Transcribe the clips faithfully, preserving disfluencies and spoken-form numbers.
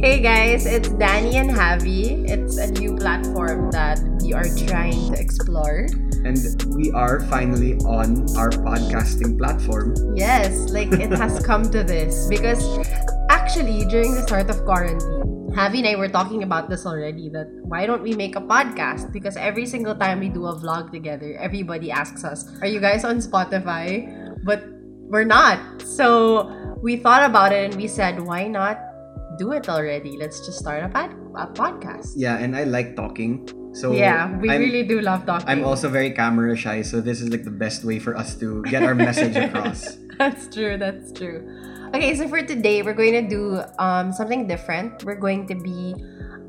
Hey guys, it's Danny and Javi. It's a new platform that we are trying to explore. And we are finally on our podcasting platform. Yes, like it has come to this. Because actually, during the start of quarantine, Javi and I were talking about this already, that why don't we make a podcast? Because every single time we do a vlog together, everybody asks us, are you guys on Spotify? But we're not. So we thought about it and we said, why not do it already? Let's just start a, pod- a podcast. Yeah, and I like talking. So yeah, we I'm, really do love talking. I'm also very camera shy, so this is like the best way for us to get our message across. That's true, that's true. Okay, so for today, we're going to do um, something different. We're going to be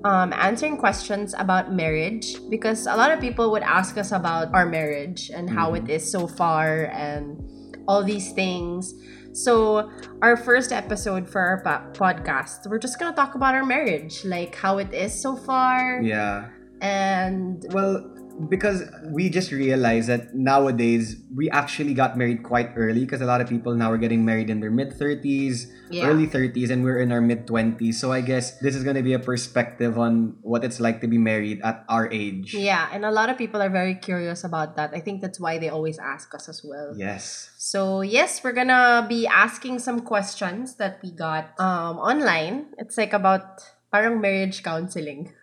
um, answering questions about marriage because a lot of people would ask us about our marriage and mm-hmm. how it is so far and all these things. So, our first episode for our po- podcast, we're just going to talk about our marriage, like how it is so far. Yeah. And well, because we just realized that nowadays we actually got married quite early because a lot of people now are getting married in their mid-thirties, yeah. early thirties, and we're in our mid-twenties. So I guess this is going to be a perspective on what it's like to be married at our age. Yeah, and a lot of people are very curious about that. I think that's why they always ask us as well. Yes. So yes, we're going to be asking some questions that we got um, online. It's like about... parang marriage counseling.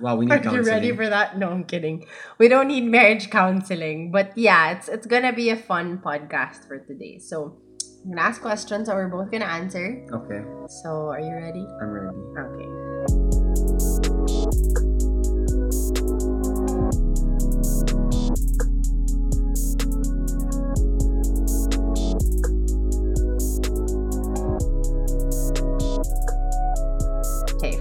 Wow, we need Are counseling. Are you ready for that? No, I'm kidding. We don't need marriage counseling. But yeah, it's it's gonna be a fun podcast for today. So, I'm gonna ask questions that we're both gonna answer. Okay. So, are you ready? I'm ready. Okay.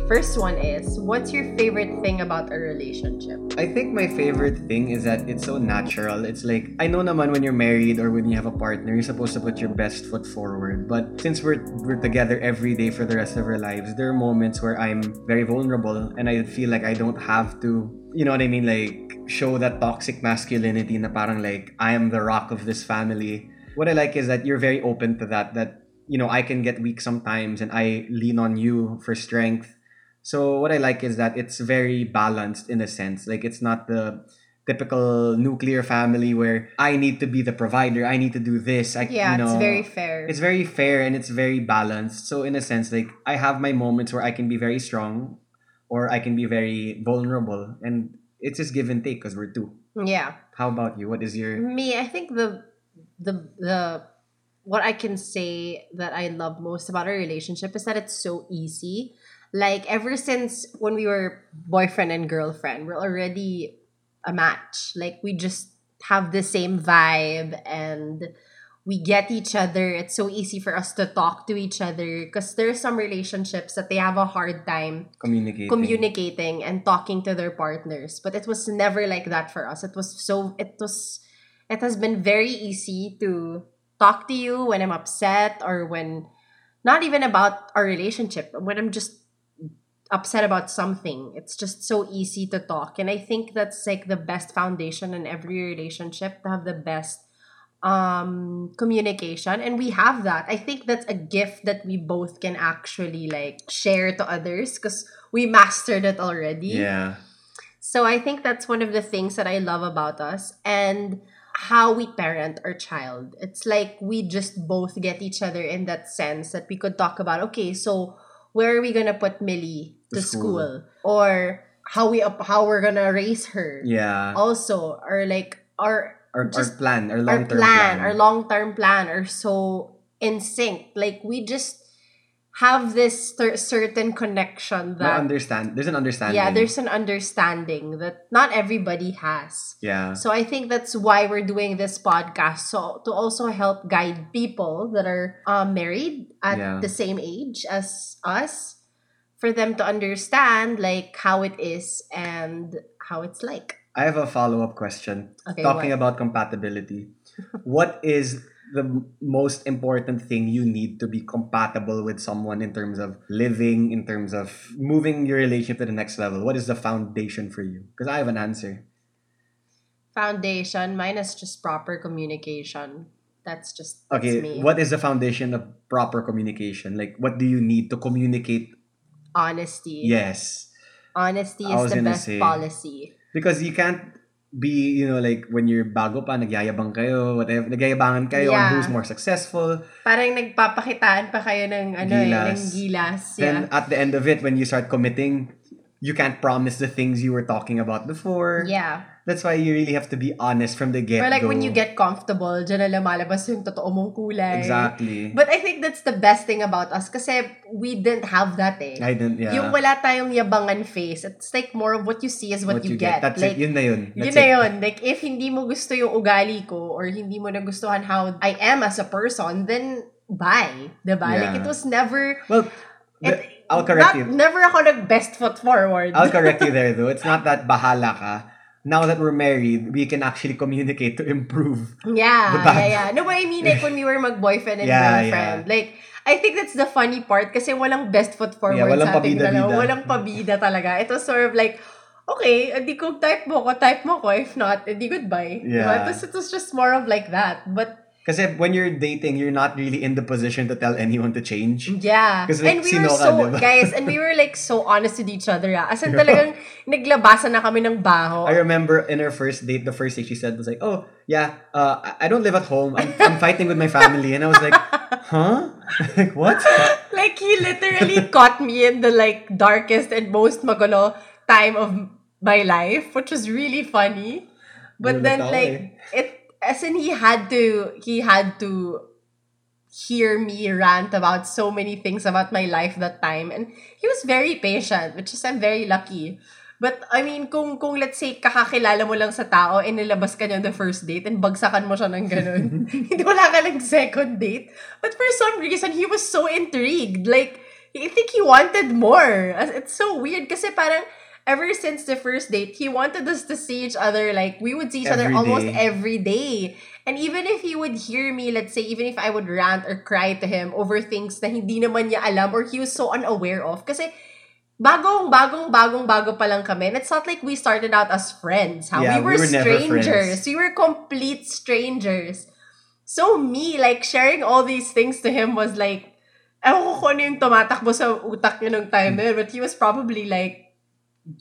First one is, what's your favorite thing about a relationship? I think my favorite thing is that it's so natural. It's like, I know naman when you're married or when you have a partner, you're supposed to put your best foot forward. But since we're we're together every day for the rest of our lives, there are moments where I'm very vulnerable and I feel like I don't have to, you know what I mean? Like, show that toxic masculinity na parang like, I am the rock of this family. What I like is that you're very open to that, that, you know, I can get weak sometimes and I lean on you for strength. So what I like is that it's very balanced in a sense. Like it's not the typical nuclear family where I need to be the provider, I need to do this. I, yeah, you know, it's very fair. It's very fair and it's very balanced. So in a sense, like I have my moments where I can be very strong or I can be very vulnerable. And it's just give and take because we're two. Yeah. How about you? What is your... Me, I think the the the... what I can say that I love most about our relationship is that it's so easy. Like, ever since when we were boyfriend and girlfriend, we're already a match. Like, we just have the same vibe and we get each other. It's so easy for us to talk to each other because there are some relationships that they have a hard time communicating. communicating and talking to their partners. But it was never like that for us. It was so, it was, it has been very easy to talk to you when I'm upset or when, not even about our relationship, but when I'm just upset about something. It's just so easy to talk. And I think that's like the best foundation in every relationship, to have the best um, communication. And we have that. I think that's a gift that we both can actually like share to others because we mastered it already. Yeah. So I think that's one of the things that I love about us and how we parent our child. It's like we just both get each other in that sense that we could talk about, okay, so where are we gonna put Millie to school? school? Or how we how we're gonna raise her? Yeah. Also, or like our our, just, our plan, our long term plan, plan, our long term plan are so in sync. Like we just have this ter- certain connection that no, understand. There's an understanding. Yeah, there's an understanding that not everybody has. Yeah. So I think that's why we're doing this podcast, so to also help guide people that are uh, married at yeah. the same age as us, for them to understand like how it is and how it's like. I have a follow-up question. Okay, talking what? About compatibility. What is the most important thing you need to be compatible with someone in terms of living, in terms of moving your relationship to the next level? What is the foundation for you? Because I have an answer. Foundation, mine is just proper communication. That's just that's okay. Me. What is the foundation of proper communication? Like, what do you need to communicate Honesty. Yes. Honesty is the best say, policy. Because you can't be, you know, like, when you're bago pa, nagyayabang kayo, whatever, nagyayabangan kayo yeah. on who's more successful. Parang nagpapakitaan pa kayo ng, ano, gilas. Eh, ng gilas. Then, yeah. at the end of it, when you start committing, you can't promise the things you were talking about before. Yeah. That's why you really have to be honest from the get-go. Or like when you get comfortable, dyan na lumalabas yung totoo mong kulay. Exactly. But I think that's the best thing about us kasi we didn't have that eh. I didn't, yeah. Yung wala tayong yabangan face. It's like more of what you see is what, what you, you get. get. That's like, it. Yun na yun. That's yun na yun. It. Like if hindi mo gusto yung ugali ko or hindi mo nagustuhan how I am as a person, then bye. Diba? Yeah. Like it was never... Well, the, it, I'll correct not, you. Never ako nag-best foot forward. I'll correct you there though. It's not that bahala ka. Now that we're married, we can actually communicate to improve. Yeah, yeah, yeah. No, but I mean, like, when we were mag-boyfriend and yeah, girlfriend, yeah. like, I think that's the funny part kasi walang best foot forward yeah, walang sa ating dalawa. Walang pabida talaga. It was sort of like, okay, hindi ko type mo ko, type mo ko. If not, hindi goodbye. Yeah. But it was just more of like that. But kasi when you're dating, you're not really in the position to tell anyone to change. Yeah. Like, and we were so, ka, diba? guys, and we were like so honest with each other. Ah. As in talagang naglabasan na kami ng baho. I remember in our first date, the first thing she said was like, oh, yeah, uh, I don't live at home. I'm, I'm fighting with my family. And I was like, huh? Like, what? Like, he literally caught me in the like darkest and most magulo time of my life, which was really funny. But then like, it, as in, he had to, he had to hear me rant about so many things about my life that time. And he was very patient, which is, I'm very lucky. But, I mean, kung, kung let's say, kakakilala mo lang sa tao and nilabas ka niya on the first date and bagsakan mo siya ng ganun, hindi wala ka ng second date. But for some reason, he was so intrigued. Like, I think he wanted more. It's so weird kasi parang, ever since the first date, he wanted us to see each other. Like, we would see each every other almost day. every day. And even if he would hear me, let's say, even if I would rant or cry to him over things na hindi naman niya alam or he was so unaware of. Kasi bagong, bagong, bagong, bago pa lang kami. And it's not like we started out as friends. How? Yeah, we, were we were strangers. We were complete strangers. So me, like, sharing all these things to him was like, ewan ko kung ano yung tumatakbo sa utak niya nung time. But he was probably like,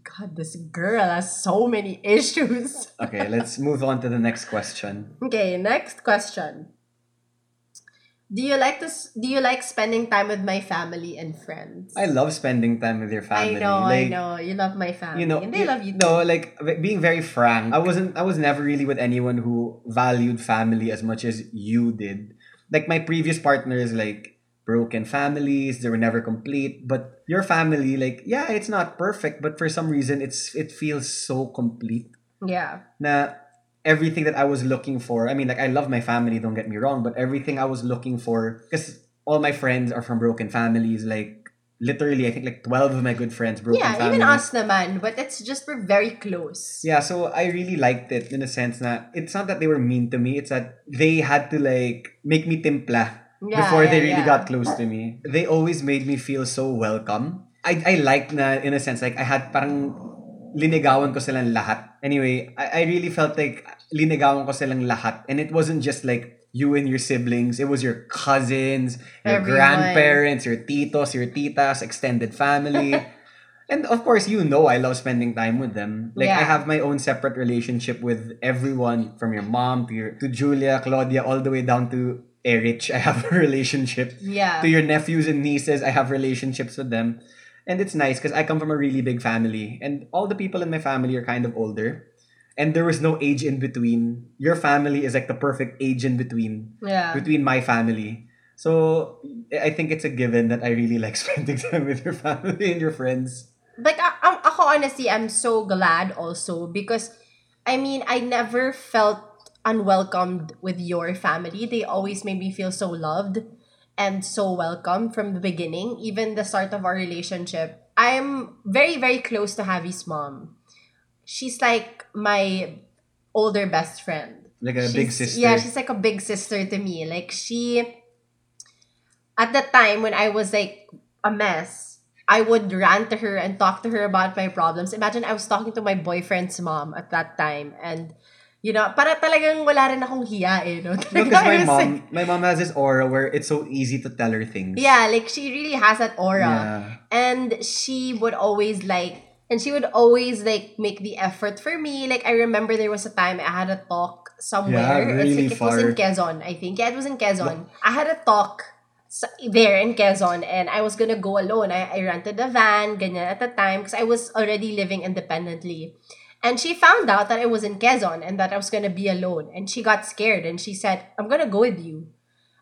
God, this girl has so many issues. Okay, let's move on to the next question. Okay, next question. Do you like this? Do you like spending time with my family and friends? I love spending time with your family. I know, like, I know. You love my family, you know, and they love you too. No, like being very frank, I wasn't. I was never really with anyone who valued family as much as you did. Like my previous partners, like. Broken families, they were never complete, but your family, like, yeah, it's not perfect, but for some reason it's it feels so complete. Yeah. Na everything that I was looking for, I mean, like, I love my family, don't get me wrong, but everything I was looking for, because all my friends are from broken families, like, literally, I think, like, twelve of my good friends broken yeah, families. Yeah, even us naman, but it's just, we're very close. Yeah, so I really liked it in a sense that it's not that they were mean to me, it's that they had to, like, make me timpla. Yeah, before yeah, they really yeah. got close to me. They always made me feel so welcome. I I liked na, in a sense, like, I had parang linigawan ko silang lahat. Anyway, I, I really felt like linigawan ko silang lahat. And it wasn't just, like, you and your siblings. It was your cousins, your Everyone. grandparents, your titos, your titas, extended family. And, of course, you know I love spending time with them. Like, yeah. I have my own separate relationship with everyone, from your mom to, your, to Julia, Claudia, all the way down to... Erich, I have a relationship. Yeah. To your nephews and nieces, I have relationships with them. And it's nice because I come from a really big family. And all the people in my family are kind of older. And there was no age in between. Your family is like the perfect age in between. Yeah. Between my family. So, I think it's a given that I really like spending time with your family and your friends. Like, I, ako, honestly, I'm so glad also because, I mean, I never felt unwelcomed with your family. They always made me feel so loved and so welcome from the beginning, even the start of our relationship. I'm very, very close to Javi's mom. She's like my older best friend. Like a she's, big sister. Yeah, she's like a big sister to me. Like she, at the time when I was like a mess, I would rant to her and talk to her about my problems. Imagine I was talking to my boyfriend's mom at that time and you know, para talagang wala rin akong hiya eh, no? Because no, my mom, like, my mom has this aura where it's so easy to tell her things. Yeah, like she really has that aura. Yeah. And and she would always like and she would always like make the effort for me. Like I remember there was a time I had a talk somewhere. Yeah, really it's like far. It was in Quezon, I think. Yeah, it was in Quezon. I had a talk there in Quezon and I was gonna go alone. I, I rented a van, ganyan at the time, because I was already living independently. And she found out that I was in Quezon and that I was gonna be alone. And she got scared and she said, "I'm gonna go with you."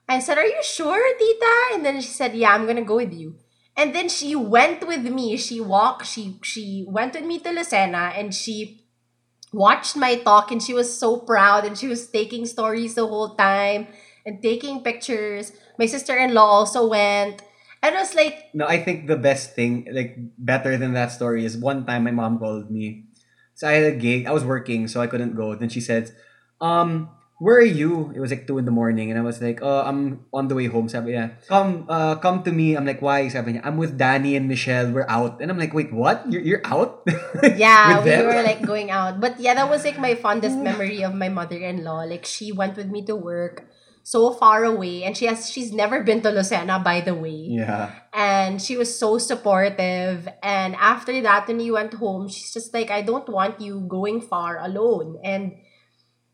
I said, "Are you sure, Tita?" And then she said, "Yeah, I'm gonna go with you." And then she went with me. She walked, she she went with me to Lucena and she watched my talk and she was so proud and she was taking stories the whole time and taking pictures. My sister-in-law also went. And I was like... No, I think the best thing, like better than that story is one time my mom called me. So I had a gig. I was working, so I couldn't go. Then she said, um... "Where are you?" It was like two in the morning, and I was like, "Oh, I'm on the way home." Sabi niya, "Come, uh, come to me." I'm like, "Why?" Sabi niya, "I'm with Danny and Michelle. We're out." And I'm like, "Wait, what? You're you're out?" Yeah, we them? were like going out, but yeah, that was like my fondest memory of my mother-in-law. Like she went with me to work, so far away, and she has she's never been to Lucena, by the way. Yeah. And she was so supportive. And after that, when you went home, she's just like, "I don't want you going far alone," and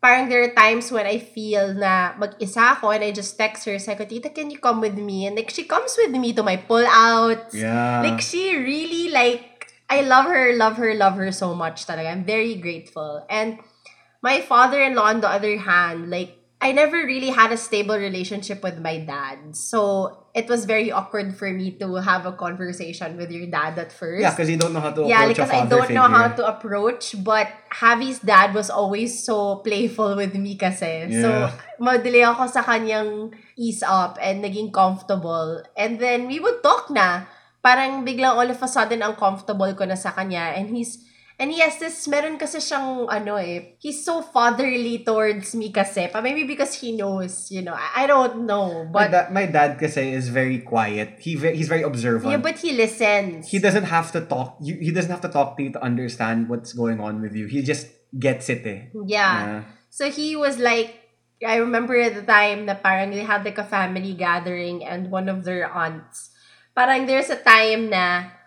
parang there are times when I feel na mag-isa ako and I just text her, say, "Tita, can you come with me?" And like, she comes with me to my pull-outs. Yeah. Like, she really like, I love her, love her, love her so much talaga. I'm very grateful. And my father-in-law, on the other hand, like, I never really had a stable relationship with my dad. So, it was very awkward for me to have a conversation with your dad at first. Yeah, because you don't know how to approach yeah, like, a father Yeah, because I don't figure. know how to approach. But Javi's dad was always so playful with me kasi. Yeah. So, madali ako sa kanyang ease up and naging comfortable. And then, we would talk na. Parang biglang all of a sudden, ang comfortable ko na sa kanya. And he's... And yes, this, meron kasi siyang, ano eh, he's so fatherly towards me kasi. But maybe because he knows, you know, I, I don't know. But my, da- my dad kasi is very quiet. He ve- He's very observant. Yeah, but he listens. He doesn't have to talk. You, he doesn't have to talk to you to understand what's going on with you. He just gets it eh. Yeah. yeah. So he was like, I remember at the time na parang they had like a family gathering and one of their aunts. Parang there's a time na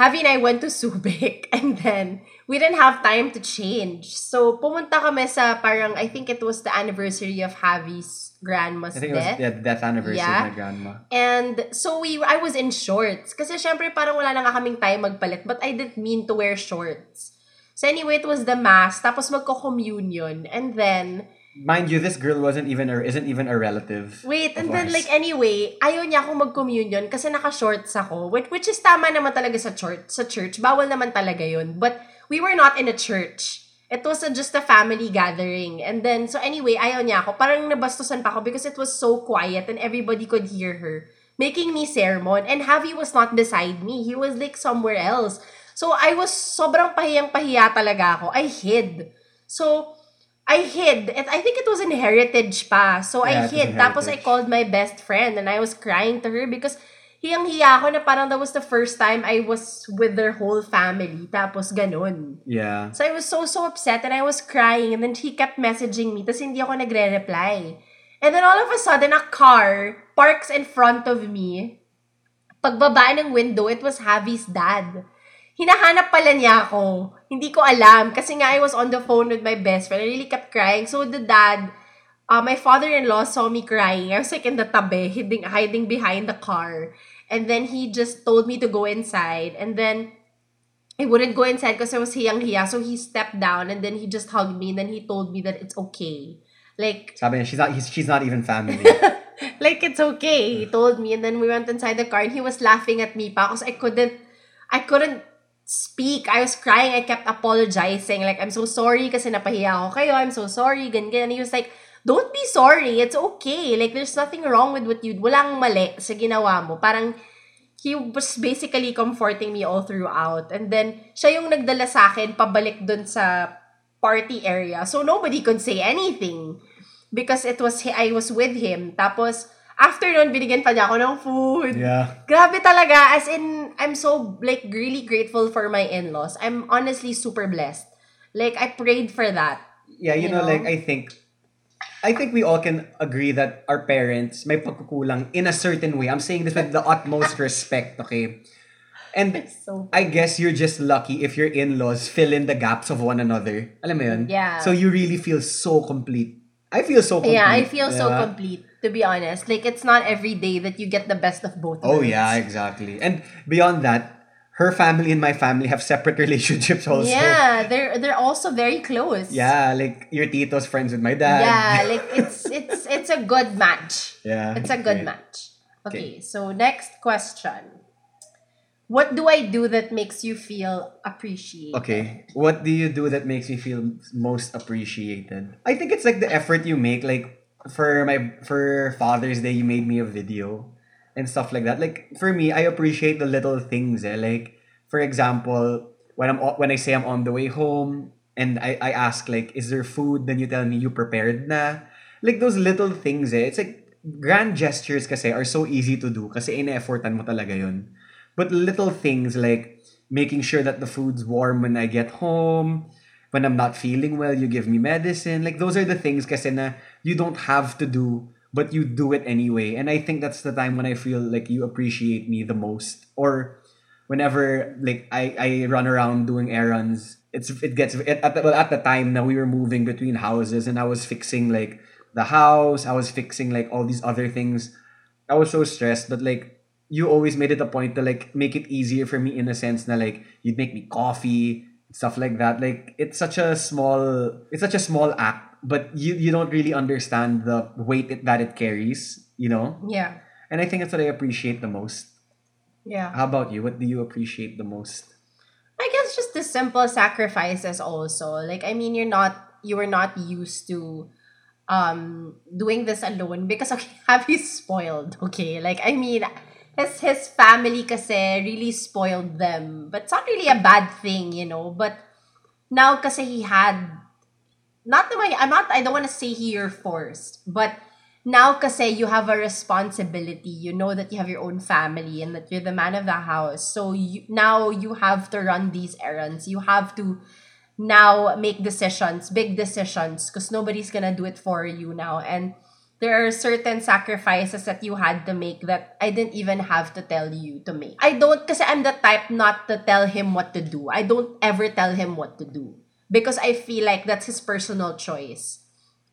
Javi and I went to Subic and then we didn't have time to change. So, pumunta kami sa parang, I think it was the anniversary of Javi's grandma's death. I think death. it was the death anniversary yeah. of my grandma. And so, we I was in shorts. Kasi syempre parang wala na nga kaming time magpalit. But I didn't mean to wear shorts. So, anyway, it was the mass. Tapos magko-communion. And then... Mind you, this girl wasn't even a, isn't even a relative. Wait, and then like anyway, ayaw niya akong mag-communion kasi naka-shorts ako. Which, which is tama naman talaga sa church. Sa church, bawal naman talaga yun. But we were not in a church. It was a, just a family gathering. And then, so anyway, ayaw niya ako. Parang nabastusan pa ako because it was so quiet and everybody could hear her making me sermon. And Javi was not beside me. He was like somewhere else. So I was sobrang pahiyang-pahiya talaga ako. I hid. So... I hid. And I think it was in Heritage pa. So, yeah, I hid. Tapos, I called my best friend and I was crying to her because hiyang-hiya ako na parang that was the first time I was with their whole family. Tapos, ganun. Yeah. So, I was so, so upset and I was crying and then she kept messaging me. Tapos, hindi ako nagre-reply. And then, all of a sudden, a car parks in front of me. Pagbaba ng window, it was Javi's dad. Hinahanap pala niya ako. Hindi ko alam. Kasi nga, I was on the phone with my best friend. I really kept crying. So, the dad, uh, my father-in-law saw me crying. I was like in the tabi, hiding, hiding behind the car. And then, he just told me to go inside. And then, I wouldn't go inside because I was hiyang-hiya. So, he stepped down. And then, he just hugged me. And then, he told me that it's okay. Like... Sabi niya, she's not, she's not even family. Like, it's okay. He told me. And then, we went inside the car. And he was laughing at me pa. Because I couldn't... I couldn't... speak. I was crying. I kept apologizing. Like, "I'm so sorry kasi napahiya ako kayo. I'm so sorry." Ganyan. And he was like, "Don't be sorry. It's okay. Like, there's nothing wrong with what you... Walang mali sa ginawa mo." Parang, he was basically comforting me all throughout. And then, siya yung nagdala sa akin pabalik dun sa party area. So, nobody could say anything. Because it was... I was with him. Tapos... After nun, binigyan pa niya ako ng food. Yeah. Grabe talaga. As in, I'm so, like, really grateful for my in-laws. I'm honestly super blessed. Like, I prayed for that. Yeah, you, you know, know, like, I think, I think we all can agree that our parents may pagkukulang in a certain way. I'm saying this with the utmost respect, okay? And so I guess you're just lucky if your in-laws fill in the gaps of one another. Alam mo yun? Yeah. So you really feel so complete. I feel so complete. Yeah, I feel yeah. so complete, to be honest. Like, it's not every day that you get the best of both. Oh, yeah, exactly. And beyond that, her family and my family have separate relationships also. Yeah, they're they're also very close. Yeah, like your tito's friends with my dad. Yeah, like it's it's it's a good match. Yeah. It's a good great. match. Okay, okay, so next question. What do I do that makes you feel appreciated? Okay. What do you do that makes me feel most appreciated? I think it's like the effort you make. Like for my for Father's Day, you made me a video. And stuff like that. Like, for me, I appreciate the little things. Eh? Like, for example, when I'm when I say I'm on the way home and I, I ask, like, is there food? Then you tell me you prepared na. Like, those little things. Eh? It's like, grand gestures kasi are so easy to do kasi ine-effortan mo talaga yun. But little things like making sure that the food's warm when I get home. When I'm not feeling well, you give me medicine. Like, those are the things kasi na you don't have to do. But you do it anyway. And I think that's the time when I feel like you appreciate me the most. Or whenever like I, I run around doing errands, it's it gets it, at the, well, at the time that we were moving between houses and I was fixing like the house, I was fixing like all these other things. I was so stressed, but like you always made it a point to like make it easier for me in a sense that like you'd make me coffee, stuff like that. Like it's such a small it's such a small act. But you, you don't really understand the weight it, that it carries, you know? Yeah. And I think that's what I appreciate the most. Yeah. How about you? What do you appreciate the most? I guess just the simple sacrifices also. Like, I mean, you're not, you were not used to um, doing this alone because, okay, Javi's spoiled, okay? Like, I mean, his, his family kasi really spoiled them. But it's not really a bad thing, you know? But now kasi he had... Not the way I'm not I don't want to say here forced, but now kasi you have a responsibility. You know that you have your own family and that you're the man of the house. So you, now you have to run these errands. You have to now make decisions, big decisions, because nobody's gonna do it for you now. And there are certain sacrifices that you had to make that I didn't even have to tell you to make. I don't kasi I'm the type not to tell him what to do. I don't ever tell him what to do. Because I feel like that's his personal choice.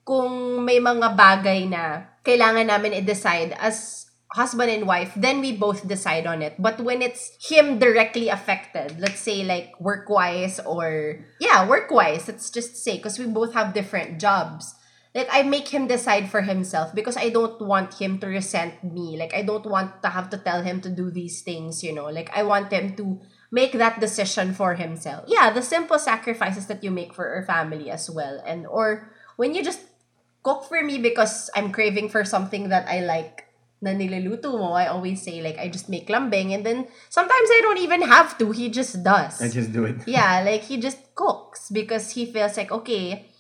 Kung may mga bagay na kailangan namin i-decide as husband and wife, then we both decide on it. But when it's him directly affected, let's say like work-wise or... Yeah, work-wise, let's just say. Because we both have different jobs. Like I make him decide for himself because I don't want him to resent me. Like I don't want to have to tell him to do these things, you know. Like I want him to... make that decision for himself. Yeah, the simple sacrifices that you make for your family as well. And or when you just cook for me because I'm craving for something that I like na niluluto mo, I always say like I just make lambing and then sometimes I don't even have to. He just does. I just do it. Yeah, like he just cooks because he feels like, okay,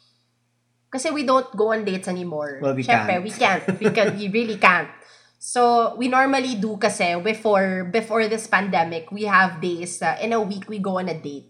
kasi we don't go on dates anymore. Well, we Siyempre, can't. We can't. We, can, we really can't. So, we normally do kasi before before this pandemic, we have days uh, in a week we go on a date.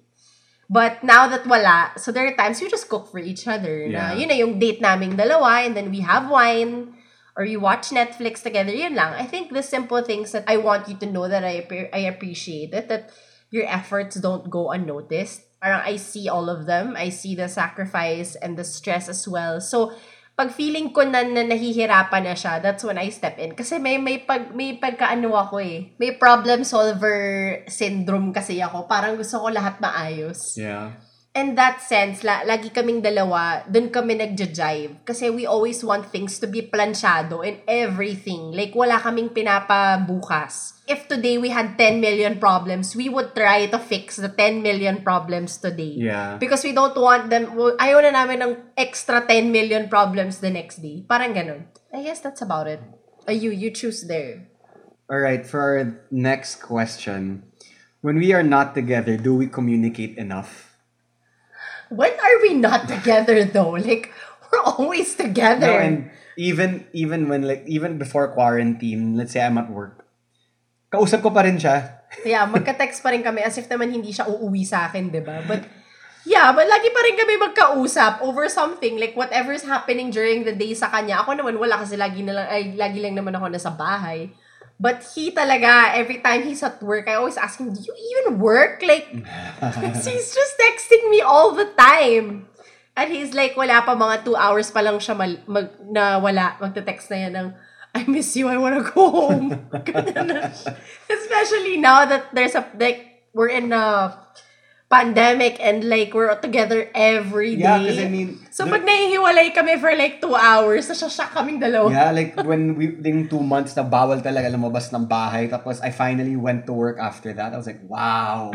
But now that wala, so there are times we just cook for each other. Yeah. Na, yun na yung date naming dalawa and then we have wine or you watch Netflix together. Yun lang. I think the simple things that I want you to know that I, I appreciate it, that your efforts don't go unnoticed. Parang I see all of them. I see the sacrifice and the stress as well. So, pag feeling ko na, na nahihirapan na siya, that's when I step in. Kasi may may pag may pagkaano ako eh. May problem solver syndrome kasi ako. Parang gusto ko lahat maayos. Yeah. In that sense, la, lagi kaming dalawa, dun kami nagja-jive. Kasi we always want things to be plansyado in everything. Like, wala kaming pinapabukas. If today we had ten million problems, we would try to fix the ten million problems today. Yeah. Because we don't want them, ayaw na namin ng extra ten million problems the next day. Parang ganun. I guess that's about it. Uh, you, you choose there. Alright, for our next question. When we are not together, do we communicate enough? When are we not together though? Like we're always together. No, and even even when like even before quarantine, let's say I'm at work. Kausap ko pa rin siya. Yeah, magka-text pa rin kami as if naman hindi siya uuwi sa akin, 'di ba? But yeah, but lagi pa rin kami magkausap over something like whatever's happening during the day sa kanya. Ako naman wala kasi lagi na lang, ay, lagi lang naman ako nasa bahay. But he talaga, every time he's at work, I always ask him, do you even work? Like, he's just texting me all the time. And he's like, wala pa, mga two hours pa lang siya mal- mag- na wala. Magte-text na yan ng, I miss you, I wanna go home. Especially now that there's a, like, we're in a pandemic and like, we're together every day. Yeah, because I mean... So the, pag nahihiwalay kami for like two hours, nasya-sya kaming dalawa. Yeah, like when we, ding two months na bawal talaga lumabas ng bahay, tapos I finally went to work after that. I was like, wow.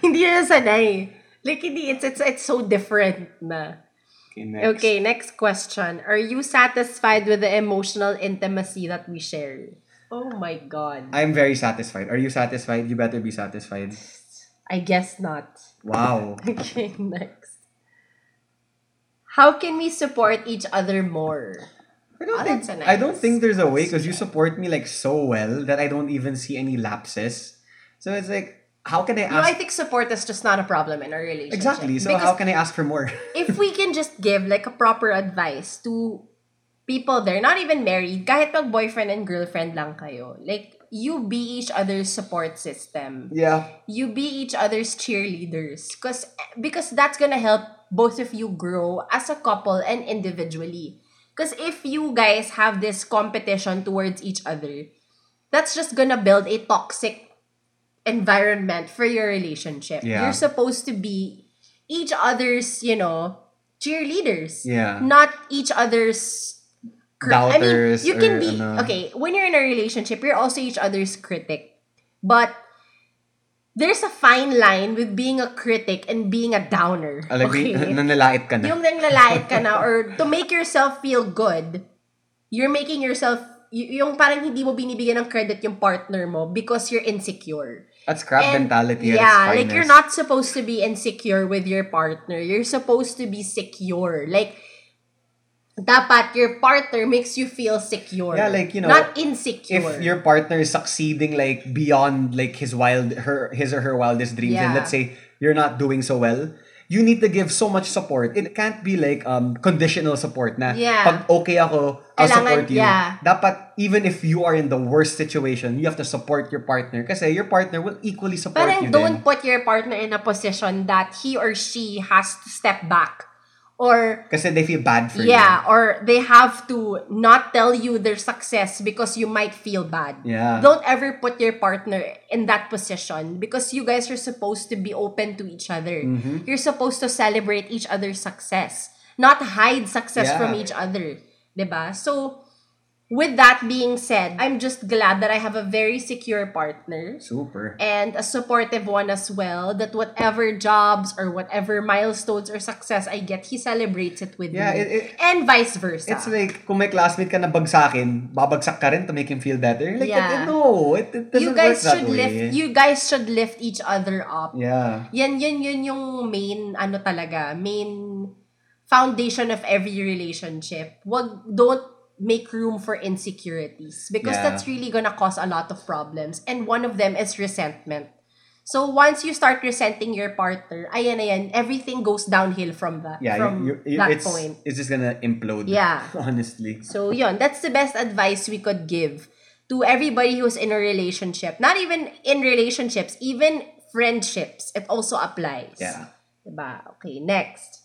Hindi na sanay. Like, hindi, it's, it's, it's so different na. Okay next. okay, next question. Are you satisfied with the emotional intimacy that we share? Oh my God. I'm very satisfied. Are you satisfied? You better be satisfied. I guess not. Wow. Okay, next. How can we support each other more? I don't, oh, think, nice I don't think there's a way because you support me like so well that I don't even see any lapses. So it's like, how can I ask? No, I think support is just not a problem in our relationship. Exactly. So because how can I ask for more? If we can just give like a proper advice to people there, not even married, kahit mag boyfriend and girlfriend lang kayo. Like, you be each other's support system. Yeah. You be each other's cheerleaders. Cause, because that's gonna help both of you grow as a couple and individually. Because if you guys have this competition towards each other, that's just gonna build a toxic environment for your relationship. Yeah. You're supposed to be each other's, you know, cheerleaders. Yeah. Not each other's cri- doubters. I mean, you can be ano. Okay, when you're in a relationship, you're also each other's critic. But there's a fine line with being a critic and being a downer. Okay? Nanlalait ka na. Yung nanlalait ka na or to make yourself feel good, you're making yourself Y- yung parang hindi mo binibigyan ng credit yung partner mo because you're insecure. That's crap and, mentality. Yeah, like you're not supposed to be insecure with your partner. You're supposed to be secure. Like, dapat your partner makes you feel secure. Yeah, like, you know, not insecure. If your partner is succeeding like beyond like his wild, her, his or her wildest dreams, yeah. And let's say you're not doing so well, you need to give so much support. It can't be like um conditional support na. Yeah. Pag okay ako, I'll Kailangan, support you. Yeah. Dapat, even if you are in the worst situation, you have to support your partner kasi your partner will equally support Parang you. But don't din. Put your partner in a position that he or she has to step back. Or... Kasi they feel bad for yeah, you. Yeah, or they have to not tell you their success because you might feel bad. Yeah. Don't ever put your partner in that position because you guys are supposed to be open to each other. Mm-hmm. You're supposed to celebrate each other's success, not hide success yeah. from each other. Diba? So, with that being said, I'm just glad that I have a very secure partner. Super. And a supportive one as well. That whatever jobs or whatever milestones or success I get, he celebrates it with yeah, me. It, it, and vice versa. It's like, kung may classmate ka na bagsakin, babagsak ka rin to make him feel better. Like, yeah. it, no, it, it doesn't you guys work that should way. Lift, you guys should lift each other up. Yeah. Yan, yun, yun yung main, ano talaga, main foundation of every relationship. Wag, don't make room for insecurities because yeah. that's really gonna cause a lot of problems, and one of them is resentment. So once you start resenting your partner, ayan ayan, everything goes downhill from that. Yeah, from you're, you're, that it's, point, it's just gonna implode. Yeah, honestly. So yon, that's the best advice we could give to everybody who's in a relationship. Not even in relationships, even friendships, it also applies. Yeah. Diba? Okay, next.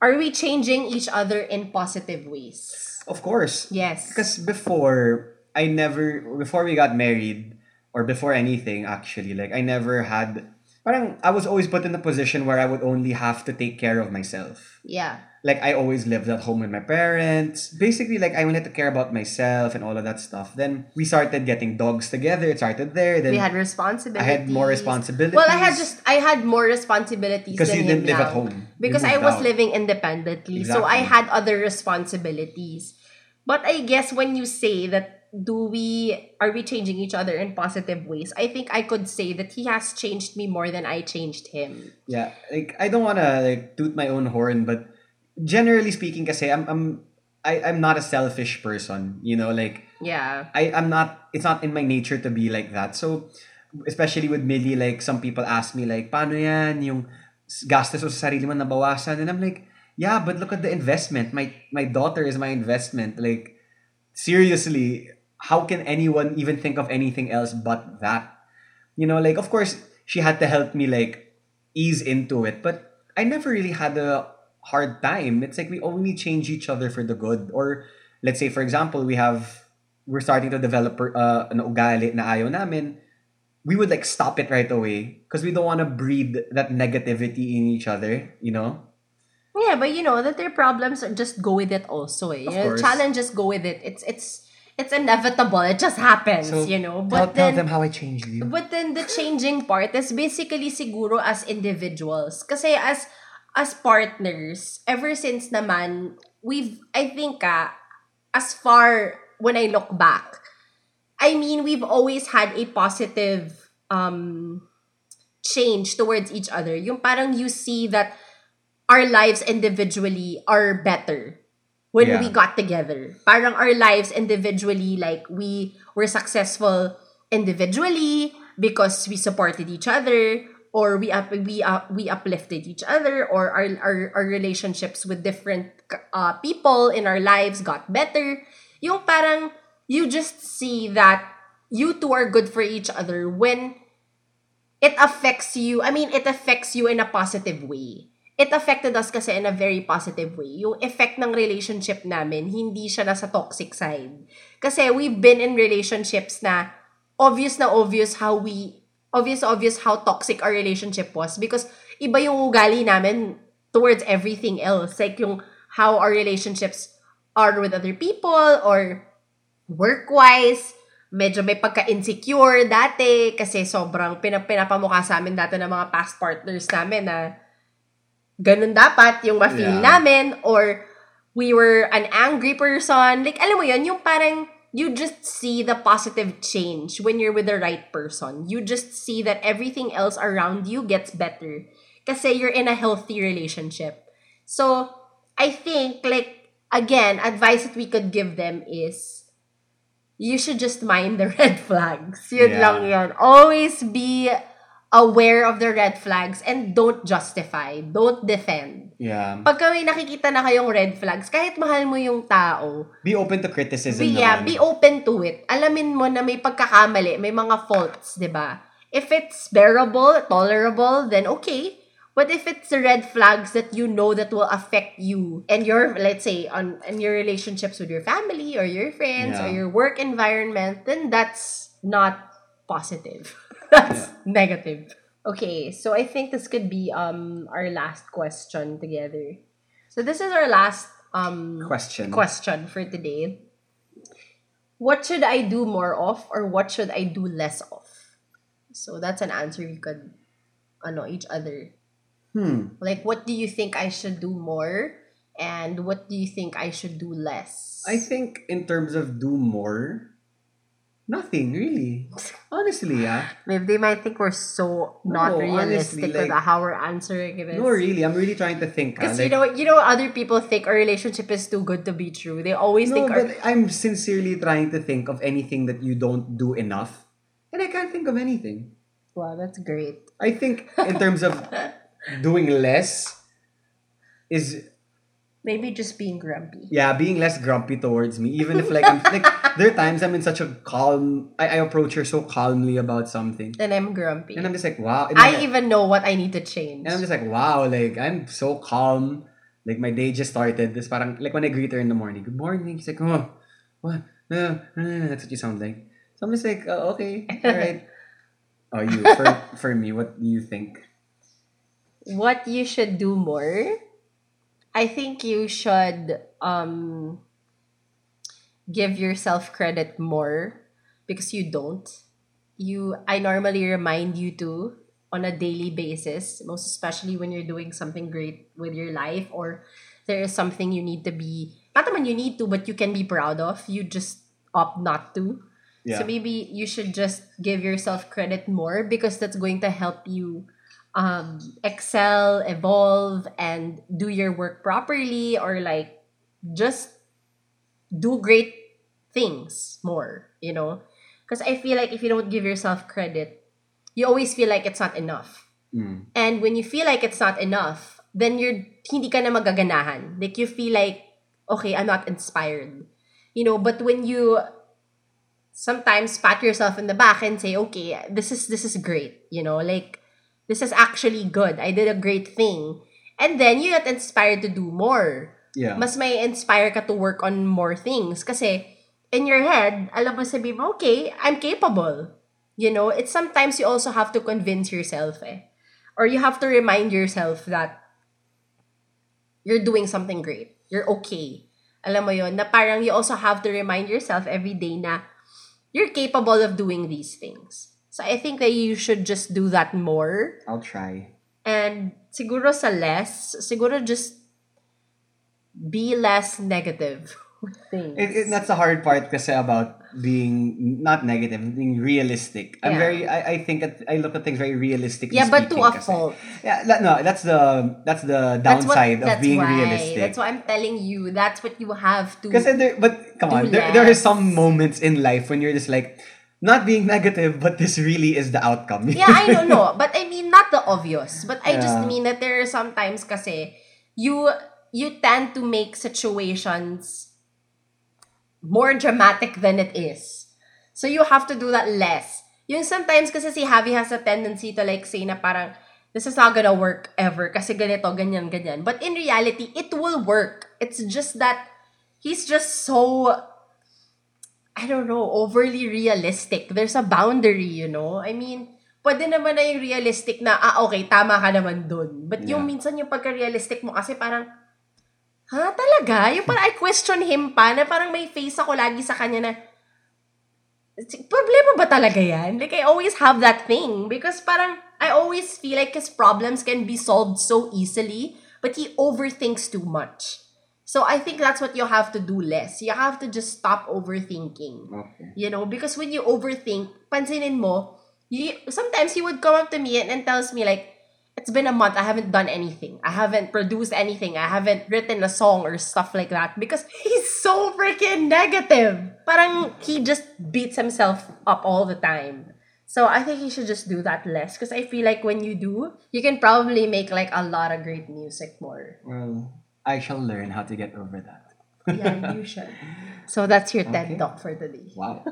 Are we changing each other in positive ways? Of course. Yes. Because before, I never, before we got married, or before anything actually, like I never had, parang I was always put in the position where I would only have to take care of myself. Yeah. Like I always lived at home with my parents. Basically, like I wanted to care about myself and all of that stuff. Then we started getting dogs together. It started there. Then we had responsibilities. I had more responsibilities. Well, I had just, I had more responsibilities than you didn't him live now. At home. Because I was out. Living independently. Exactly. So I had other responsibilities. But I guess when you say that, do we, are we changing each other in positive ways? I think I could say that he has changed me more than I changed him. Yeah. Like, I don't want to like toot my own horn, but generally speaking, kasi I'm, I'm, I, I'm not a selfish person, you know, like, yeah, I, I'm not, it's not in my nature to be like that. So, especially with Millie, like some people ask me like, paano yan, yung gastos sa sarili mo nabawasan? And I'm like, yeah, but look at the investment. My, my daughter is my investment. Like, seriously, how can anyone even think of anything else but that? You know, like, of course, she had to help me, like, ease into it. But I never really had a hard time. It's like we only change each other for the good. Or, let's say, for example, we have, we're starting to develop uh, an ugali na ayaw namin. We would, like, stop it right away. Because we don't want to breed that negativity in each other, you know? Yeah, but you know that their problems are just go with it also. Eh? You know, challenges go with it. It's it's it's inevitable. It just happens, so, you know. But tell, then, tell them how I changed you. But then the changing part is basically siguro as individuals. Kasi as as partners, ever since naman, we've I think ah, as far when I look back, I mean we've always had a positive um change towards each other. Yung parang you see that our lives individually are better when yeah. we got together. Parang our lives individually, like, we were successful individually because we supported each other, or we up, we up, we uplifted each other, or our our, our relationships with different uh, people in our lives got better. Yung parang you just see that you two are good for each other when it affects you. I mean, it affects you in a positive way. It affected us kasi in a very positive way. Yung effect ng relationship namin, hindi siya nasa toxic side. Kasi we've been in relationships na obvious na obvious how we, obvious obvious how toxic our relationship was because iba yung ugali namin towards everything else. Like yung how our relationships are with other people or work-wise. Medyo may pagka-insecure dati kasi sobrang pinap- pinapamukha sa amin dati ng mga past partners namin na ganun dapat yung ma-feel yeah. namin, or we were an angry person. Like, alam mo yun, yung parang, you just see the positive change when you're with the right person. You just see that everything else around you gets better kasi you're in a healthy relationship. So, I think, like, again, advice that we could give them is, you should just mind the red flags. Yun yeah. lang yun. Always be aware of the red flags and don't justify, don't defend. Yeah. Pagka may nakikita na kayong red flags, kahit mahal mo yung tao, be open to criticism. Be, yeah, be open to it. Alamin mo na may pagkakamali, may mga faults, 'di ba? If it's bearable, tolerable, then okay. But if it's the red flags that you know that will affect you and your, let's say, on in your relationships with your family or your friends yeah. or your work environment, then that's not positive. That's yeah. negative. Okay, so I think this could be um our last question together. So this is our last um question question for today. What should I do more of, or what should I do less of? So that's an answer we could ano each other. Hmm. Like, what do you think I should do more, and what do you think I should do less? I think in terms of do more, nothing, really. Honestly, yeah. Maybe they might think we're so not no, realistic honestly, like, with how we're answering it. No, really. I'm really trying to think. Because huh? like, you know you know, other people think our relationship is too good to be true. They always no, think... No, but our... I'm sincerely trying to think of anything that you don't do enough. And I can't think of anything. Wow, that's great. I think in terms of doing less is... Maybe just being grumpy. Yeah, being less grumpy towards me. Even if, like, I'm, like there are times I'm in such a calm... I, I approach her so calmly about something. Then I'm grumpy. And I'm just like, wow. And I like, even know what I need to change. And I'm just like, wow, like, I'm so calm. Like, my day just started. This parang... Like, when I greet her in the morning, good morning. She's like, oh, what? Uh, uh, that's what you sound like. So I'm just like, oh, okay, all right. Oh, you. For, for me, what do you think? What you should do more... I think you should um, give yourself credit more because you don't. You, I normally remind you to on a daily basis, most especially when you're doing something great with your life or there is something you need to be, not that you need to, but you can be proud of. You just opt not to. Yeah. So maybe you should just give yourself credit more because that's going to help you Um, excel, evolve, and do your work properly, or like just do great things more, you know? Because I feel like if you don't give yourself credit, you always feel like it's not enough. Mm. And when you feel like it's not enough, then you're hindi ka na magaganahan. Like you feel like, okay, I'm not inspired, you know? But when you sometimes pat yourself in the back and say, okay, this is this is great, you know, like this is actually good. I did a great thing. And then you get inspired to do more. Yeah. Mas may inspire ka to work on more things kasi in your head, alam mo sabi mo, okay, I'm capable. You know, it's sometimes you also have to convince yourself eh. Or you have to remind yourself that you're doing something great. You're okay. Alam mo yun, na parang you also have to remind yourself every day na you're capable of doing these things. So I think that you should just do that more. I'll try. And siguro sa less, siguro just be less negative with things. It, it, that's the hard part kasi about being not negative, being realistic. I'm yeah. very, I, I think, at, I look at things very realistically. Yeah, but to a fault. Yeah, no, that's the, that's the downside that's what, of being why, realistic. That's why I'm telling you. That's what you have to there, but come on, there, there are some moments in life when you're just like, not being negative, but this really is the outcome. Yeah, I don't know. But I mean, not the obvious. But I yeah. just mean that there are sometimes kasi you, you tend to make situations more dramatic than it is. So you have to do that less. Yung sometimes kasi si Javi has a tendency to like say na parang, this is not gonna work ever kasi ganito, ganyan, ganyan. But in reality, it will work. It's just that he's just so, I don't know, overly realistic. There's a boundary, you know? I mean, pwede naman na yung realistic na, ah, okay, tama ka naman dun. But yeah. yung minsan yung pagka-realistic mo kasi parang, ha, talaga? Yung parang I question him pa na parang may face ako lagi sa kanya na, problema ba talaga yan? Like, I always have that thing because parang I always feel like his problems can be solved so easily but he overthinks too much. So I think that's what you have to do less. You have to just stop overthinking. Okay. You know, because when you overthink, pansinin mo, you, sometimes he would come up to me and, and tells me like, it's been a month. I haven't done anything. I haven't produced anything. I haven't written a song or stuff like that because he's so freaking negative. Parang he just beats himself up all the time. So I think he should just do that less because I feel like when you do, you can probably make like a lot of great music more. Well, I shall learn how to get over that. Yeah, you should. So that's your okay. TED Talk for today. Wow.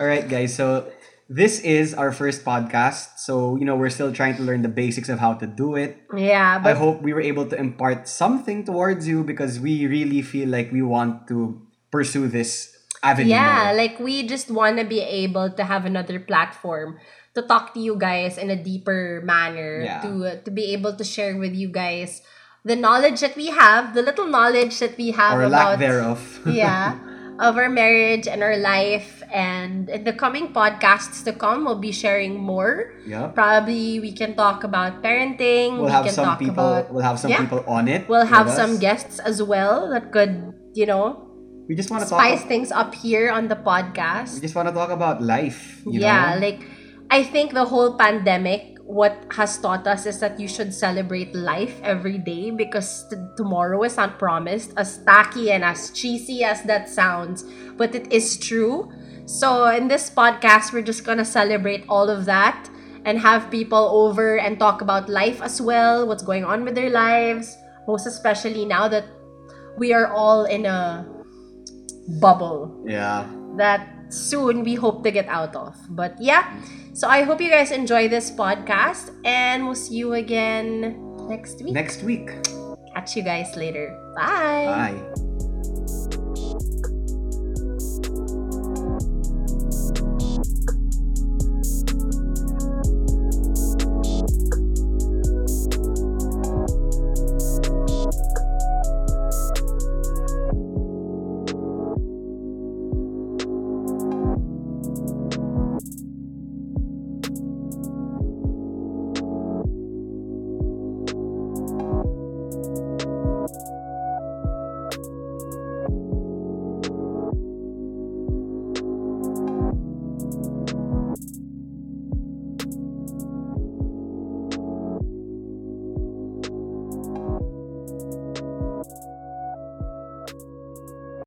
All right, guys. So this is our first podcast, so you know we're still trying to learn the basics of how to do it. Yeah, but I hope we were able to impart something towards you because we really feel like we want to pursue this avenue. Yeah, more. Like we just want to be able to have another platform to talk to you guys in a deeper manner, yeah. to to be able to share with you guys the knowledge that we have, the little knowledge that we have or about lack thereof. yeah. Of our marriage and our life, and in the coming podcasts to come, we'll be sharing more. Yeah. Probably we can talk about parenting. We'll we have can some talk people. About, we'll have some yeah. people on it. We'll have us. some guests as well that could, you know, we just want to spice talk, things up here on the podcast. We just want to talk about life. You yeah, know? Like I think the whole pandemic, what has taught us is that you should celebrate life every day because t- tomorrow is not promised, as tacky and as cheesy as that sounds, but it is true. So in this podcast, we're just gonna celebrate all of that and have people over and talk about life as well, what's going on with their lives, most especially now that we are all in a bubble. Yeah. That soon we hope to get out of. But yeah, so I hope you guys enjoy this podcast and we'll see you again next week. Next week. Catch you guys later. Bye. Bye.